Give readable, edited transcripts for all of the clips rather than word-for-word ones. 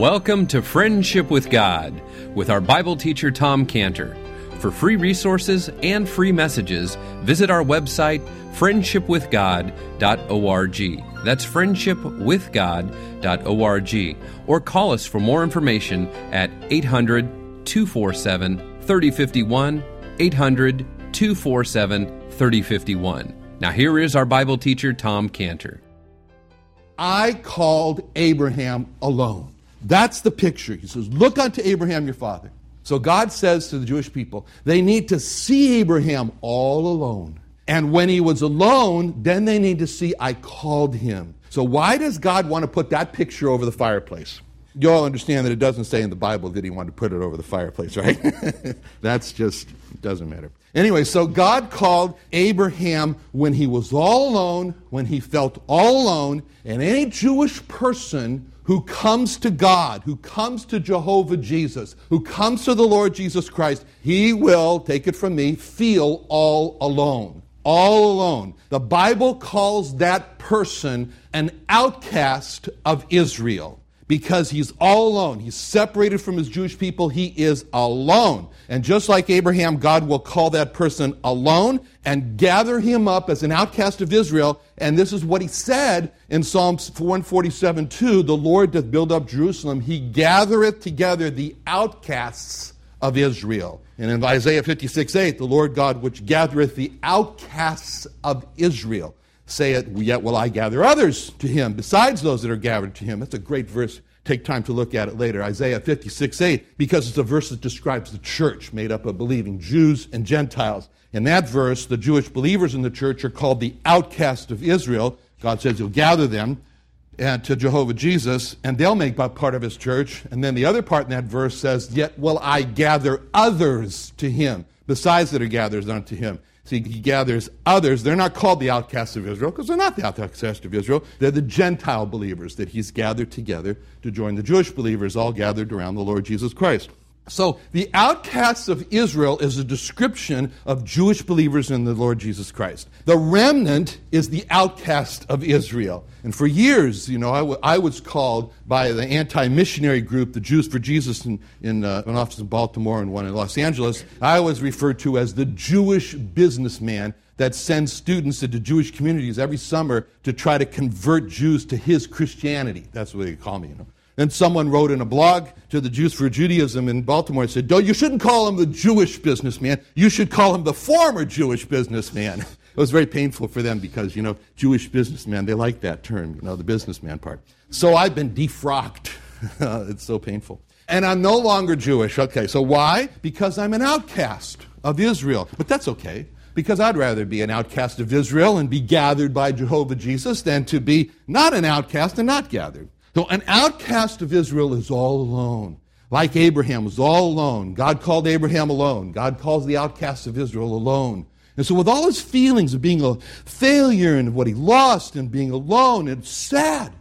Welcome to Friendship with God with our Bible teacher Tom Cantor. For free resources and free messages, visit our website, friendshipwithgod.org. That's friendshipwithgod.org. Or call us for more information at 800-247-3051, 800-247-3051. Now here is our Bible teacher, Tom Cantor. I called Abraham alone. That's the picture. He says, look unto Abraham your father. So God says to the Jewish people, they need to see Abraham all alone. And when he was alone, then they need to see I called him. So why does God want to put that picture over the fireplace? You all understand that it doesn't say in the Bible that he wanted to put it over the fireplace, right? That's just, doesn't matter. Anyway, so God called Abraham when he was all alone, when he felt all alone, and any Jewish person who comes to God, who comes to Jehovah Jesus, who comes to the Lord Jesus Christ, he will, take it from me, feel all alone. All alone. The Bible calls that person an outcast of Israel. Because he's all alone. He's separated from his Jewish people. He is alone. And just like Abraham, God will call that person alone and gather him up as an outcast of Israel. And this is what he said in Psalms 147:2, the Lord doth build up Jerusalem. He gathereth together the outcasts of Israel. And in Isaiah 56:8, the Lord God which gathereth the outcasts of Israel. Say it, yet will I gather others to him besides those that are gathered to him. That's a great verse. Take time to look at it later. Isaiah 56:8, because it's a verse that describes the church made up of believing Jews and Gentiles. In that verse, the Jewish believers in the church are called the outcast of Israel. God says he'll gather them to Jehovah Jesus, and they'll make part of his church. And then the other part in that verse says, yet will I gather others to him besides that are gathered unto him. See, he gathers others. They're not called the outcasts of Israel because they're not the outcasts of Israel. They're the Gentile believers that he's gathered together to join the Jewish believers, all gathered around the Lord Jesus Christ. So the outcasts of Israel is a description of Jewish believers in the Lord Jesus Christ. The remnant is the outcast of Israel. And for years, you know, I was called by the anti-missionary group, the Jews for Jesus, in an office in Baltimore and one in Los Angeles. I was referred to as the Jewish businessman that sends students into Jewish communities every summer to try to convert Jews to his Christianity. That's what they call me, you know. And someone wrote in a blog to the Jews for Judaism in Baltimore and said, no, you shouldn't call him the Jewish businessman. You should call him the former Jewish businessman. It was very painful for them because, you know, Jewish businessman, they like that term, you know, the businessman part. So I've been defrocked. It's so painful. And I'm no longer Jewish. Okay, so why? Because I'm an outcast of Israel. But that's okay. Because I'd rather be an outcast of Israel and be gathered by Jehovah Jesus than to be not an outcast and not gathered. So an outcast of Israel is all alone. Like Abraham was all alone. God called Abraham alone. God calls the outcasts of Israel alone. And so with all his feelings of being a failure and what he lost and being alone, it's sad.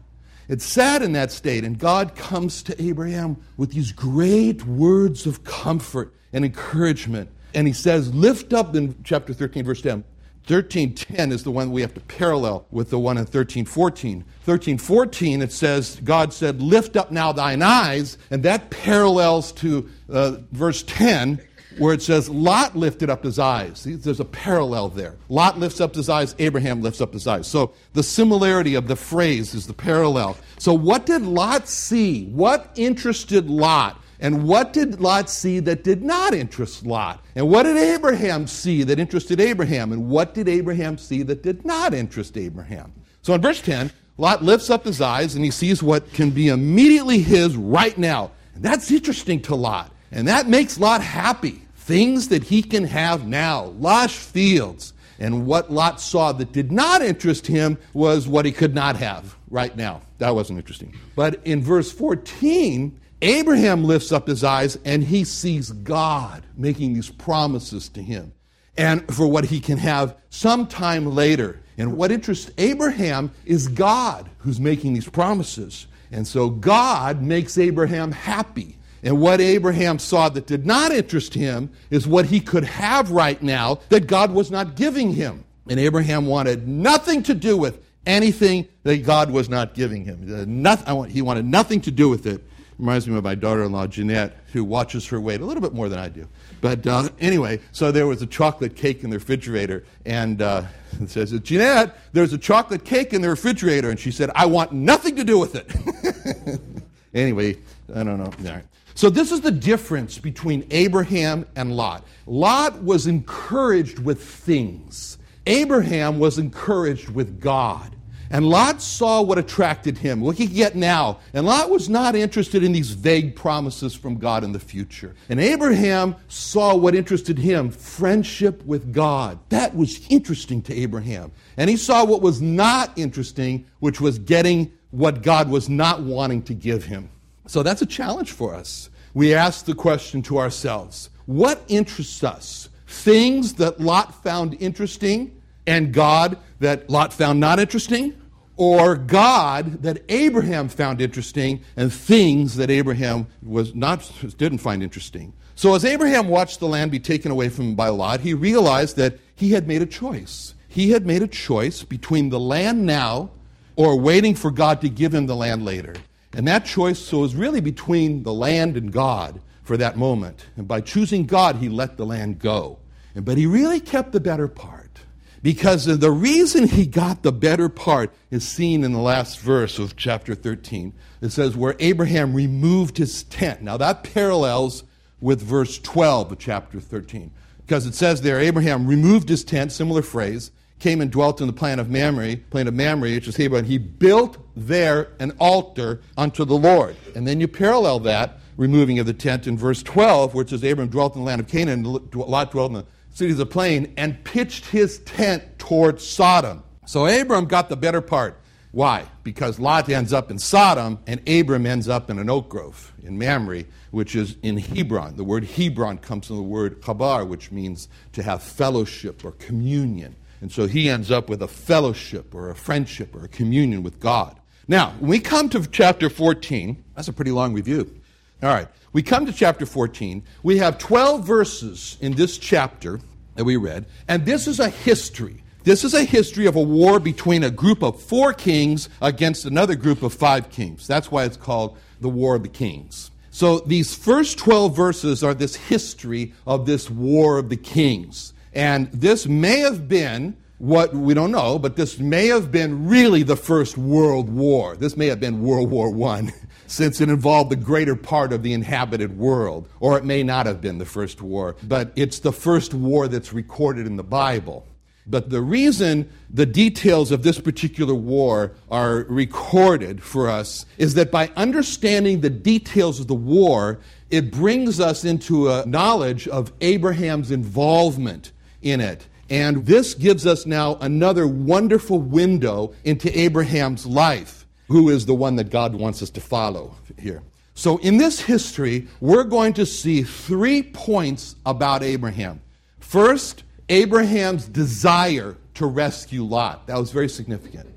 It's sad in that state. And God comes to Abraham with these great words of comfort and encouragement. And he says, lift up in chapter 13, verse 10. 13:10 is the one we have to parallel with the one in 13:14. 13:14, it says, God said, lift up now thine eyes, and that parallels to verse 10, where it says, Lot lifted up his eyes. See, there's a parallel there. Lot lifts up his eyes, Abraham lifts up his eyes. So the similarity of the phrase is the parallel. So what did Lot see? What interested Lot? And what did Lot see that did not interest Lot? And what did Abraham see that interested Abraham? And what did Abraham see that did not interest Abraham? So in verse 10, Lot lifts up his eyes and he sees what can be immediately his right now. And that's interesting to Lot. And that makes Lot happy. Things that he can have now. Lush fields. And what Lot saw that did not interest him was what he could not have right now. That wasn't interesting. But in verse 14... Abraham lifts up his eyes and he sees God making these promises to him and for what he can have sometime later. And what interests Abraham is God who's making these promises. And so God makes Abraham happy. And what Abraham saw that did not interest him is what he could have right now that God was not giving him. And Abraham wanted nothing to do with anything that God was not giving him. He wanted nothing to do with it. Reminds me of my daughter-in-law, Jeanette, who watches her weight a little bit more than I do. But anyway, so there was a chocolate cake in the refrigerator, and it says, Jeanette, there's a chocolate cake in the refrigerator. And she said, I want nothing to do with it. Anyway, I don't know. All right. So this is the difference between Abraham and Lot. Lot was encouraged with things. Abraham was encouraged with God. And Lot saw what attracted him. What he could get now. And Lot was not interested in these vague promises from God in the future. And Abraham saw what interested him, friendship with God. That was interesting to Abraham. And he saw what was not interesting, which was getting what God was not wanting to give him. So that's a challenge for us. We ask the question to ourselves, what interests us? Things that Lot found interesting, and God that Lot found not interesting, or God that Abraham found interesting, and things that Abraham didn't find interesting. So as Abraham watched the land be taken away from him by Lot, he realized that he had made a choice. He had made a choice between the land now or waiting for God to give him the land later. And that choice, so it was really between the land and God for that moment. And by choosing God, he let the land go. But he really kept the better part. Because the reason he got the better part is seen in the last verse of chapter 13. It says, where Abraham removed his tent. Now that parallels with verse 12 of chapter 13. Because it says there, Abraham removed his tent, similar phrase, came and dwelt in the plain of Mamre, which is Hebron. He built there an altar unto the Lord. And then you parallel that removing of the tent in verse 12, which says Abraham dwelt in the land of Canaan, and Lot dwelt in the cities of the plain, and pitched his tent toward Sodom. So Abram got the better part. Why? Because Lot ends up in Sodom, and Abram ends up in an oak grove in Mamre, which is in Hebron. The word Hebron comes from the word chabar, which means to have fellowship or communion. And so he ends up with a fellowship or a friendship or a communion with God. Now, when we come to chapter 14, that's a pretty long review. All right, we come to chapter 14. We have 12 verses in this chapter that we read, and this is a history. This is a history of a war between a group of 4 kings against another group of 5 kings. That's why it's called the War of the Kings. So these first 12 verses are this history of this War of the Kings. And this may have been what we don't know, but this may have been really the first world war. This may have been World War I. Since it involved the greater part of the inhabited world. Or it may not have been the first war, but it's the first war that's recorded in the Bible. But the reason the details of this particular war are recorded for us is that by understanding the details of the war, it brings us into a knowledge of Abraham's involvement in it. And this gives us now another wonderful window into Abraham's life. Who is the one that God wants us to follow here. So in this history, we're going to see 3 points about Abraham. First, Abraham's desire to rescue Lot. That was very significant.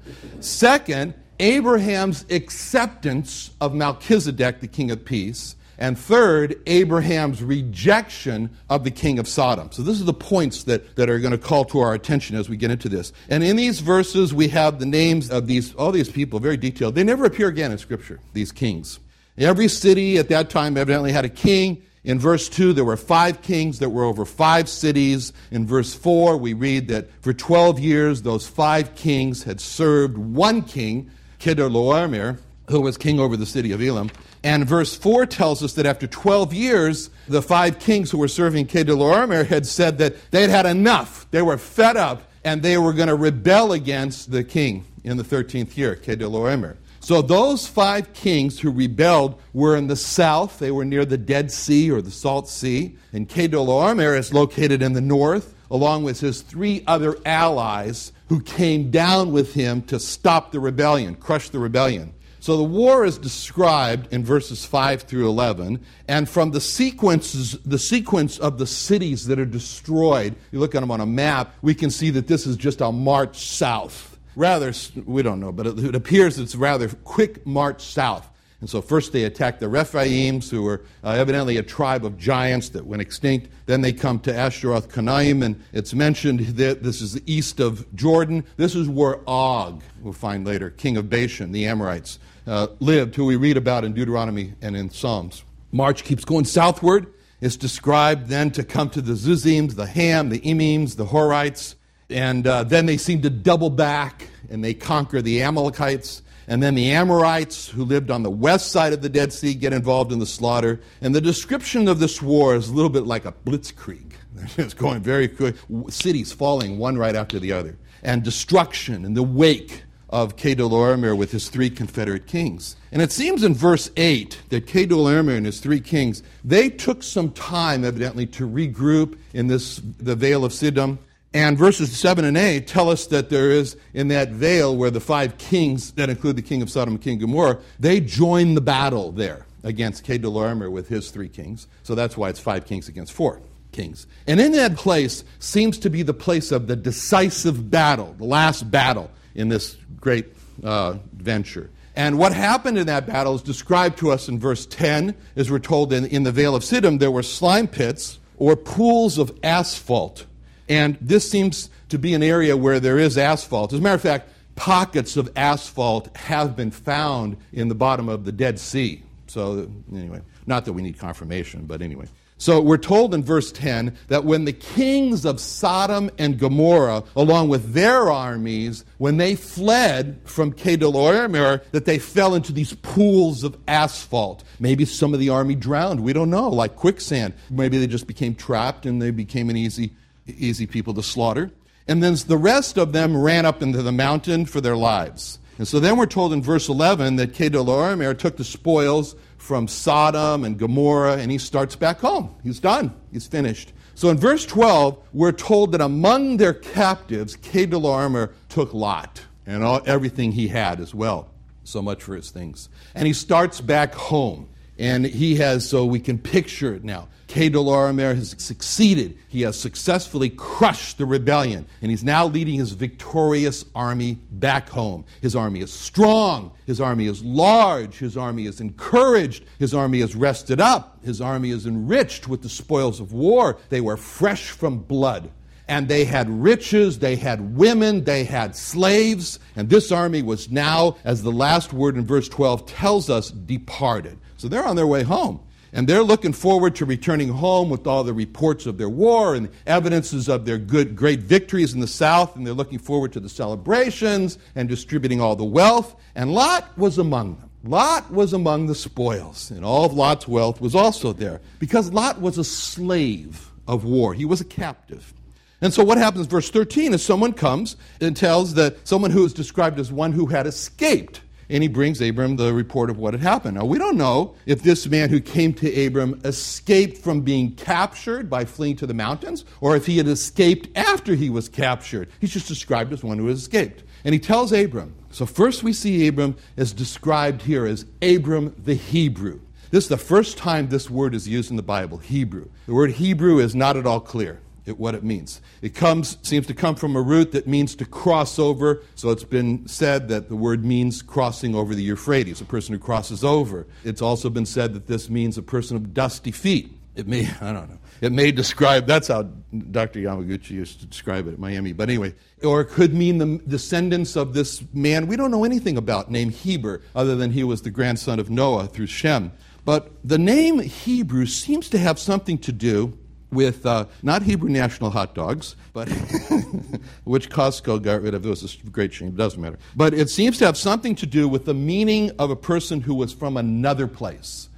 Second, Abraham's acceptance of Melchizedek, the king of peace. And third, Abraham's rejection of the king of Sodom. So this is the points that are going to call to our attention as we get into this. And in these verses, we have the names of all these people, very detailed. They never appear again in Scripture, these kings. Every city at that time evidently had a king. In verse 2, there were 5 kings that were over 5 cities. In verse 4, we read that for 12 years, those 5 kings had served one king, Chedorlaomer, who was king over the city of Elam. And verse 4 tells us that after 12 years, the 5 kings who were serving Chedorlaomer had said that they'd had enough. They were fed up, and they were going to rebel against the king in the 13th year, Chedorlaomer. So those 5 kings who rebelled were in the south. They were near the Dead Sea or the Salt Sea. And Chedorlaomer is located in the north, along with his 3 other allies who came down with him to stop the rebellion, crush the rebellion. So the war is described in verses 5 through 11, and from the sequence of the cities that are destroyed, you look at them on a map, we can see that this is just a march south. Rather, we don't know, but it appears it's rather quick march south. And so first they attacked the Rephaims, who were evidently a tribe of giants that went extinct. Then they come to Asheroth-Kanaim, and it's mentioned that this is the east of Jordan. This is where Og, we'll find later, king of Bashan, the Amorites, lived, who we read about in Deuteronomy and in Psalms. March keeps going southward. It's described then to come to the Zuzims, the Ham, the Emims, the Horites, and then they seem to double back, and they conquer the Amalekites. And then the Amorites, who lived on the west side of the Dead Sea, get involved in the slaughter. And the description of this war is a little bit like a blitzkrieg. It's going very quick, cities falling one right after the other. And destruction in the wake of Chedorlaomer with his three Confederate kings. And it seems in verse 8 that Chedorlaomer and his three kings, they took some time, evidently, to regroup in the Vale of Siddim. And verses 7 and 8 tell us that there is, in that vale where the five kings, that include the king of Sodom and king Gomorrah, they join the battle there against Chedorlaomer with his three kings. So that's why it's five kings against four kings. And in that place seems to be the place of the decisive battle, the last battle in this great venture. And what happened in that battle is described to us in verse 10, as we're told in the Vale of Siddim, there were slime pits or pools of asphalt. And this seems to be an area where there is asphalt. As a matter of fact, pockets of asphalt have been found in the bottom of the Dead Sea. So anyway, not that we need confirmation, but anyway. So we're told in verse 10 that when the kings of Sodom and Gomorrah, along with their armies, when they fled from Chedorlaomer, that they fell into these pools of asphalt. Maybe some of the army drowned. We don't know, like quicksand. Maybe they just became trapped and they became an easy people to slaughter. And then the rest of them ran up into the mountain for their lives. And so then we're told in verse 11 that Chedorlaomer took the spoils from Sodom and Gomorrah, and he starts back home. He's done. He's finished. So in verse 12, we're told that among their captives, Chedorlaomer took Lot and everything he had as well. So much for his things. And he starts back home. And he has, so we can picture it now, Chedorlaomer has succeeded. He has successfully crushed the rebellion. And he's now leading his victorious army back home. His army is strong. His army is large. His army is encouraged. His army is rested up. His army is enriched with the spoils of war. They were fresh from blood. And they had riches, they had women, they had slaves. And this army was now, as the last word in verse 12 tells us, departed. So they're on their way home, and they're looking forward to returning home with all the reports of their war and evidences of their great victories in the south, and they're looking forward to the celebrations and distributing all the wealth. And Lot was among them. Lot was among the spoils, and all of Lot's wealth was also there, because Lot was a slave of war. He was a captive. And so what happens, verse 13, is someone comes and tells that someone who is described as one who had escaped. And he brings Abram the report of what had happened. Now, we don't know if this man who came to Abram escaped from being captured by fleeing to the mountains, or if he had escaped after he was captured. He's just described as one who has escaped. And he tells Abram. So first we see Abram as described here as Abram the Hebrew. This is the first time this word is used in the Bible, Hebrew. The word Hebrew is not at all clear at what it means. It seems to come from a root that means to cross over, so it's been said that the word means crossing over the Euphrates, a person who crosses over. It's also been said that this means a person of dusty feet. It may describe, that's how Dr. Yamaguchi used to describe it at Miami, but anyway. Or it could mean the descendants of this man we don't know anything about named Heber, other than he was the grandson of Noah through Shem. But the name Hebrew seems to have something to do with not Hebrew national hot dogs, but which Costco got rid of. It was a great shame. It doesn't matter. But it seems to have something to do with the meaning of a person who was from another place,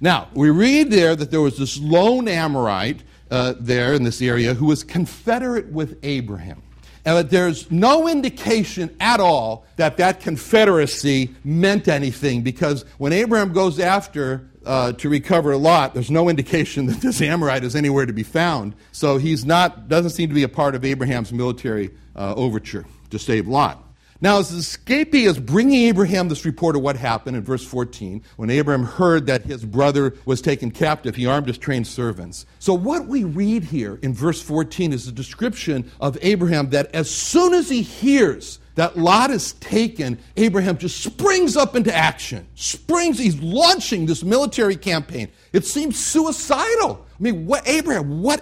Now, we read there that there was this lone Amorite there in this area who was confederate with Abraham. And that there's no indication at all that that confederacy meant anything, because when Abraham goes after to recover Lot, there's no indication that this Amorite is anywhere to be found. So he's doesn't seem to be a part of Abraham's military overture to save Lot. Now, as the escapee is bringing Abraham this report of what happened in verse 14, when Abraham heard that his brother was taken captive, he armed his trained servants. So what we read here in verse 14 is a description of Abraham that as soon as he hears that Lot is taken, Abraham just springs up into action. He's launching this military campaign. It seems suicidal. I mean, what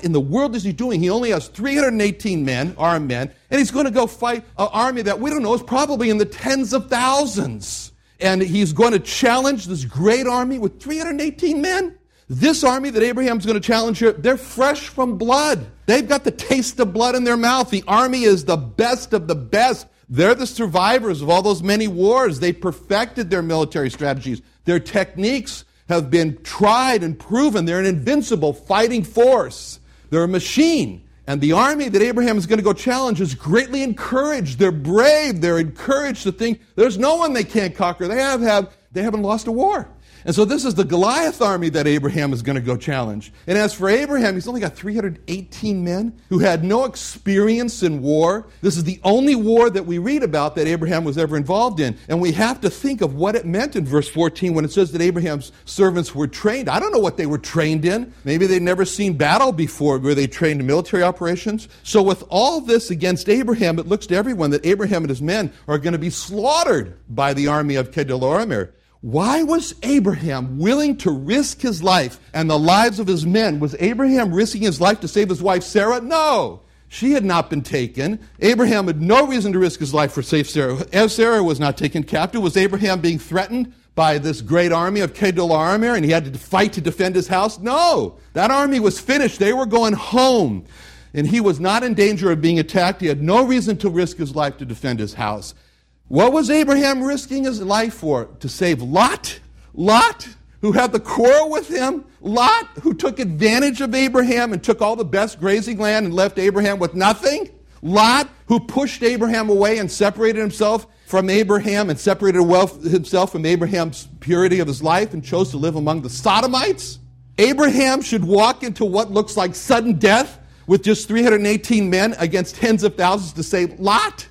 in the world is he doing? He only has 318 men, armed men, and he's going to go fight an army that we don't know is probably in the tens of thousands. And he's going to challenge this great army with 318 men. This army that Abraham's going to challenge here, they're fresh from blood. They've got the taste of blood in their mouth. The army is the best of the best. They're the survivors of all those many wars. They perfected their military strategies. Their techniques have been tried and proven. They're an invincible fighting force. They're a machine. And the army that Abraham is going to go challenge is greatly encouraged. They're brave. They're encouraged to think there's no one they can't conquer. They haven't lost a war. And so this is the Goliath army that Abraham is going to go challenge. And as for Abraham, he's only got 318 men who had no experience in war. This is the only war that we read about that Abraham was ever involved in. And we have to think of what it meant in verse 14 when it says that Abraham's servants were trained. I don't know what they were trained in. Maybe they'd never seen battle before. Were they trained in military operations? So with all this against Abraham, it looks to everyone that Abraham and his men are going to be slaughtered by the army of Chedorlaomer. Why was Abraham willing to risk his life and the lives of his men? Was Abraham risking his life to save his wife Sarah? No, she had not been taken. Abraham had no reason to risk his life for safe Sarah. As Sarah was not taken captive, was Abraham being threatened by this great army of Chedorlaomer and he had to fight to defend his house? No, that army was finished. They were going home and he was not in danger of being attacked. He had no reason to risk his life to defend his house. What was Abraham risking his life for? To save Lot? Lot, who had the quarrel with him? Lot, who took advantage of Abraham and took all the best grazing land and left Abraham with nothing? Lot, who pushed Abraham away and separated himself from Abraham and separated himself from Abraham's purity of his life and chose to live among the Sodomites? Abraham should walk into what looks like sudden death with just 318 men against tens of thousands to save Lot?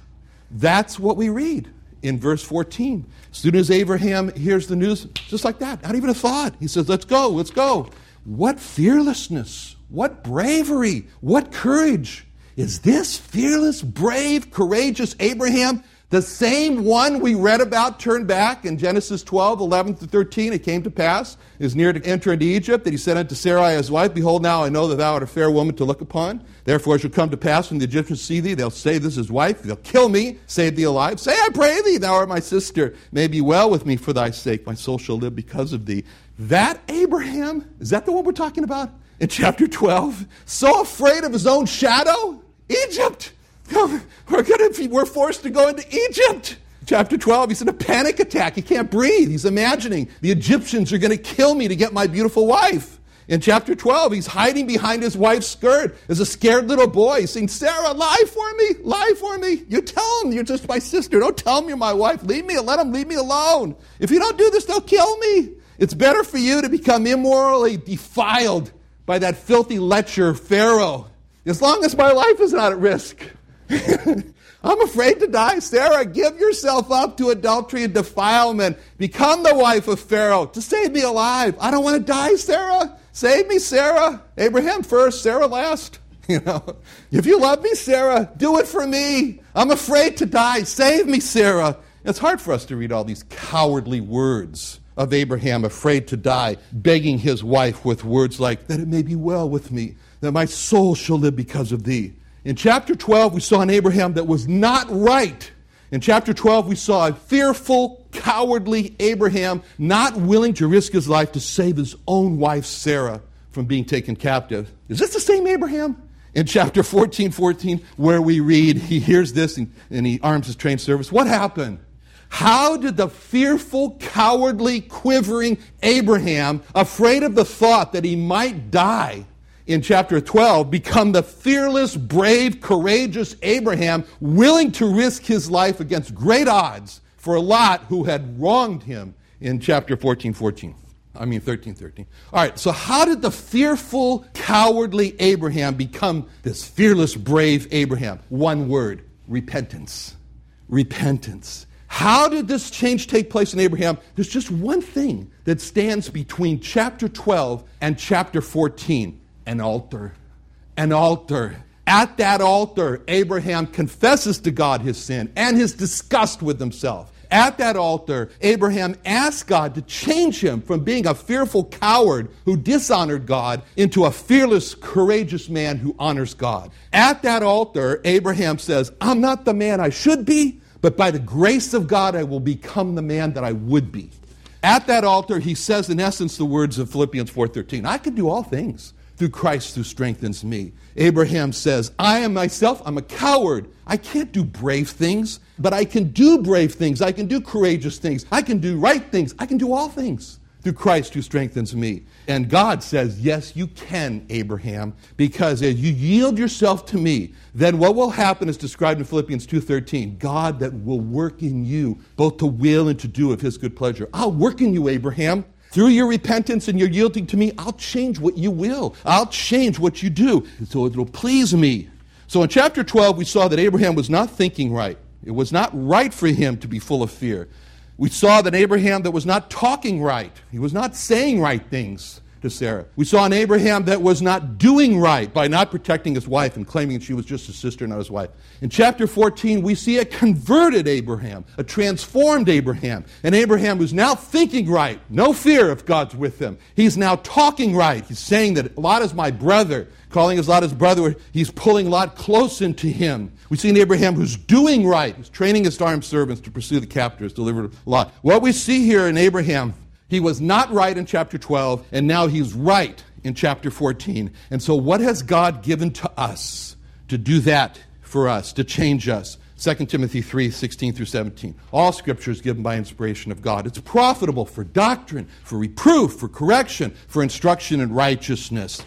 That's what we read in verse 14. As soon as Abraham hears the news, just like that, not even a thought. He says, let's go, let's go. What fearlessness, what bravery, what courage. Is this fearless, brave, courageous Abraham the same one we read about turned back in Genesis 12, 11 to 13? It came to pass, is near to enter into Egypt, that he said unto Sarai his wife, Behold, now I know that thou art a fair woman to look upon. Therefore it shall come to pass when the Egyptians see thee, they'll say, This is his wife. They'll kill me, save thee alive. Say, I pray thee, thou art my sister. May be well with me for thy sake. My soul shall live because of thee. That Abraham, is that the one we're talking about? In chapter 12, so afraid of his own shadow? Egypt! We're forced to go into Egypt. Chapter 12, he's in a panic attack. He can't breathe. He's imagining the Egyptians are going to kill me to get my beautiful wife. In chapter 12, he's hiding behind his wife's skirt as a scared little boy. He's saying, Sarah, lie for me. Lie for me. You tell him you're just my sister. Don't tell him you're my wife. Leave me. Let him leave me alone. If you don't do this, they'll kill me. It's better for you to become immorally defiled by that filthy lecher, Pharaoh. As long as my life is not at risk. I'm afraid to die. Sarah, give yourself up to adultery and defilement. Become the wife of Pharaoh to save me alive. I don't want to die, Sarah. Save me, Sarah. Abraham first, Sarah last. If you love me, Sarah, do it for me. I'm afraid to die. Save me, Sarah. It's hard for us to read all these cowardly words of Abraham, afraid to die, begging his wife with words like, that it may be well with me, that my soul shall live because of thee. In chapter 12, we saw an Abraham that was not right. In chapter 12, we saw a fearful, cowardly Abraham not willing to risk his life to save his own wife, Sarah, from being taken captive. Is this the same Abraham? In chapter 14, where we read, he hears this and he arms his trained servants. What happened? How did the fearful, cowardly, quivering Abraham, afraid of the thought that he might die, in chapter 12, become the fearless, brave, courageous Abraham, willing to risk his life against great odds for Lot, who had wronged him in chapter 13. All right, so how did the fearful, cowardly Abraham become this fearless, brave Abraham? One word, repentance. Repentance. How did this change take place in Abraham? There's just one thing that stands between chapter 12 and chapter 14. An altar. An altar. At that altar, Abraham confesses to God his sin and his disgust with himself. At that altar, Abraham asked God to change him from being a fearful coward who dishonored God into a fearless, courageous man who honors God. At that altar, Abraham says, I'm not the man I should be, but by the grace of God, I will become the man that I would be. At that altar, he says, in essence, the words of Philippians 4:13, I can do all things through Christ who strengthens me. Abraham says, I am myself, I'm a coward. I can't do brave things, but I can do brave things. I can do courageous things. I can do right things. I can do all things through Christ who strengthens me. And God says, yes, you can, Abraham, because as you yield yourself to me, then what will happen is described in Philippians 2:13, God that will work in you both to will and to do of his good pleasure. I'll work in you, Abraham. Through your repentance and your yielding to me, I'll change what you will. I'll change what you do, so it'll please me. So in chapter 12, we saw that Abraham was not thinking right. It was not right for him to be full of fear. We saw that Abraham that was not talking right. He was not saying right things to Sarah. We saw an Abraham that was not doing right by not protecting his wife and claiming she was just his sister, not his wife. In chapter 14, we see a converted Abraham, a transformed Abraham, an Abraham who's now thinking right, no fear if God's with him. He's now talking right. He's saying that Lot is my brother, calling his Lot his brother. He's pulling Lot close into him. We see an Abraham who's doing right. He's training his armed servants to pursue the captors, delivered Lot. What we see here in Abraham, he was not right in chapter 12, and now he's right in chapter 14. And so what has God given to us to do that for us, to change us? 2 Timothy 3:16 through 17. All Scripture is given by inspiration of God. It's profitable for doctrine, for reproof, for correction, for instruction in righteousness.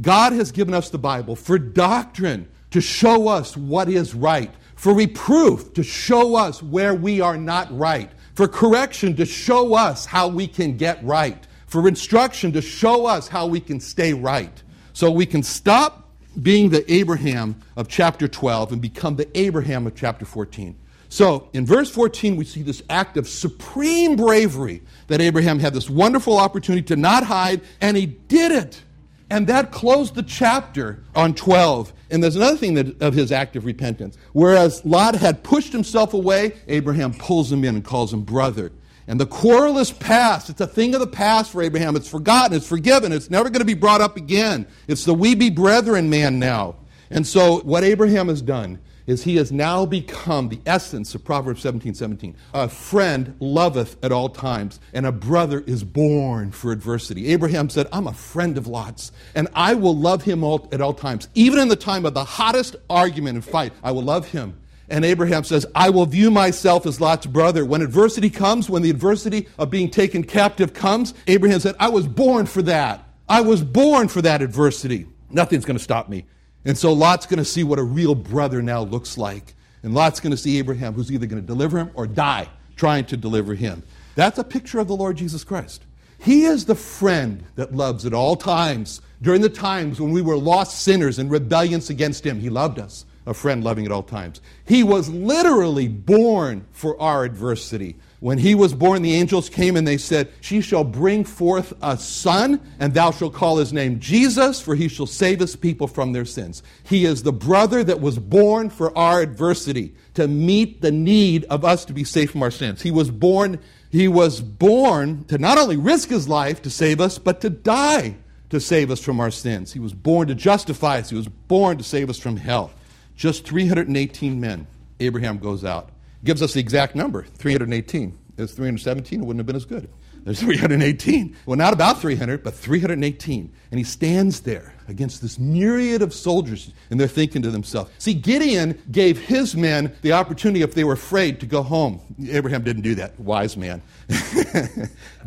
God has given us the Bible for doctrine, to show us what is right, for reproof, to show us where we are not right, for correction, to show us how we can get right, for instruction, to show us how we can stay right. So we can stop being the Abraham of chapter 12 and become the Abraham of chapter 14. So in verse 14, we see this act of supreme bravery that Abraham had, this wonderful opportunity to not hide, and he did it. And that closed the chapter on 12. And there's another thing that, of his act of repentance. Whereas Lot had pushed himself away, Abraham pulls him in and calls him brother. And the quarrel is past. It's a thing of the past for Abraham. It's forgotten. It's forgiven. It's never going to be brought up again. It's the we be brethren man now. And so what Abraham has done is he has now become the essence of Proverbs 17:17. A friend loveth at all times, and a brother is born for adversity. Abraham said, I'm a friend of Lot's, and I will love him at all times. Even in the time of the hottest argument and fight, I will love him. And Abraham says, I will view myself as Lot's brother. When adversity comes, when the adversity of being taken captive comes, Abraham said, I was born for that. I was born for that adversity. Nothing's going to stop me. And so Lot's going to see what a real brother now looks like. And Lot's going to see Abraham, who's either going to deliver him or die trying to deliver him. That's a picture of the Lord Jesus Christ. He is the friend that loves at all times. During the times when we were lost sinners and rebellions against him, he loved us, a friend loving at all times. He was literally born for our adversity. When he was born, the angels came and they said, she shall bring forth a son, and thou shalt call his name Jesus, for he shall save his people from their sins. He is the brother that was born for our adversity, to meet the need of us to be safe from our sins. He was born to not only risk his life to save us, but to die to save us from our sins. He was born to justify us. He was born to save us from hell. Just 318 men, Abraham goes out. Gives us the exact number, 318. If it was 317, it wouldn't have been as good. There's 318. Well, not about 300, but 318. And he stands there against this myriad of soldiers, and they're thinking to themselves. See, Gideon gave his men the opportunity, if they were afraid, to go home. Abraham didn't do that, wise man.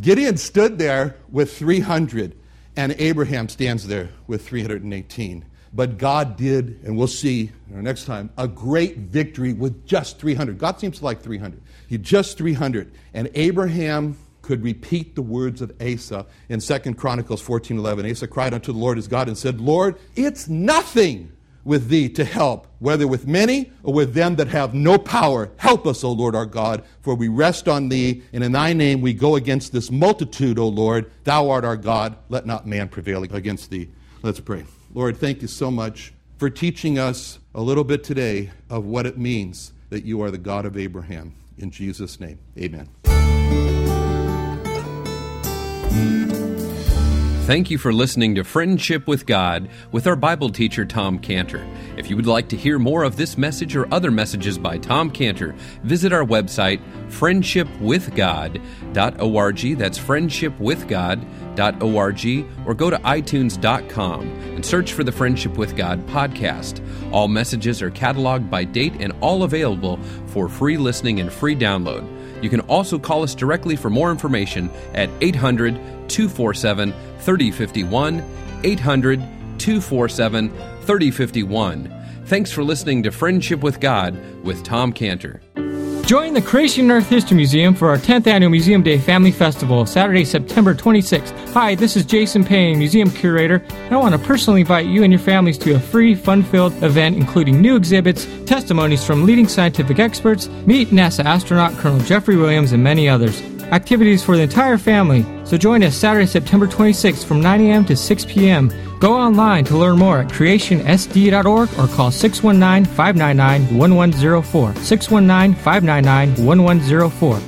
Gideon stood there with 300, and Abraham stands there with 318. But God did, and we'll see next time, a great victory with just 300. God seems to like 300. He just 300. And Abraham could repeat the words of Asa in 2 Chronicles 14:11. Asa cried unto the Lord his God and said, Lord, it's nothing with thee to help, whether with many or with them that have no power. Help us, O Lord our God, for we rest on thee, and in thy name we go against this multitude, O Lord. Thou art our God. Let not man prevail against thee. Let's pray. Lord, thank you so much for teaching us a little bit today of what it means that you are the God of Abraham. In Jesus' name, amen. Thank you for listening to Friendship with God with our Bible teacher, Tom Cantor. If you would like to hear more of this message or other messages by Tom Cantor, visit our website, friendshipwithgod.org. That's friendshipwithgod.org, or go to itunes.com and search for the Friendship with God podcast. All messages are cataloged by date and all available for free listening and free download. You can also call us directly for more information at 800-247-3051, 800-247-3051. Thanks for listening to Friendship with God with Tom Cantor. Join the Creation Earth History Museum for our 10th Annual Museum Day Family Festival, Saturday, September 26th. Hi, this is Jason Payne, Museum Curator, and I want to personally invite you and your families to a free, fun-filled event including new exhibits, testimonies from leading scientific experts, meet NASA astronaut Colonel Jeffrey Williams, and many others. Activities for the entire family. So join us Saturday, September 26th from 9 a.m. to 6 p.m. Go online to learn more at creationsd.org or call 619-599-1104, 619-599-1104.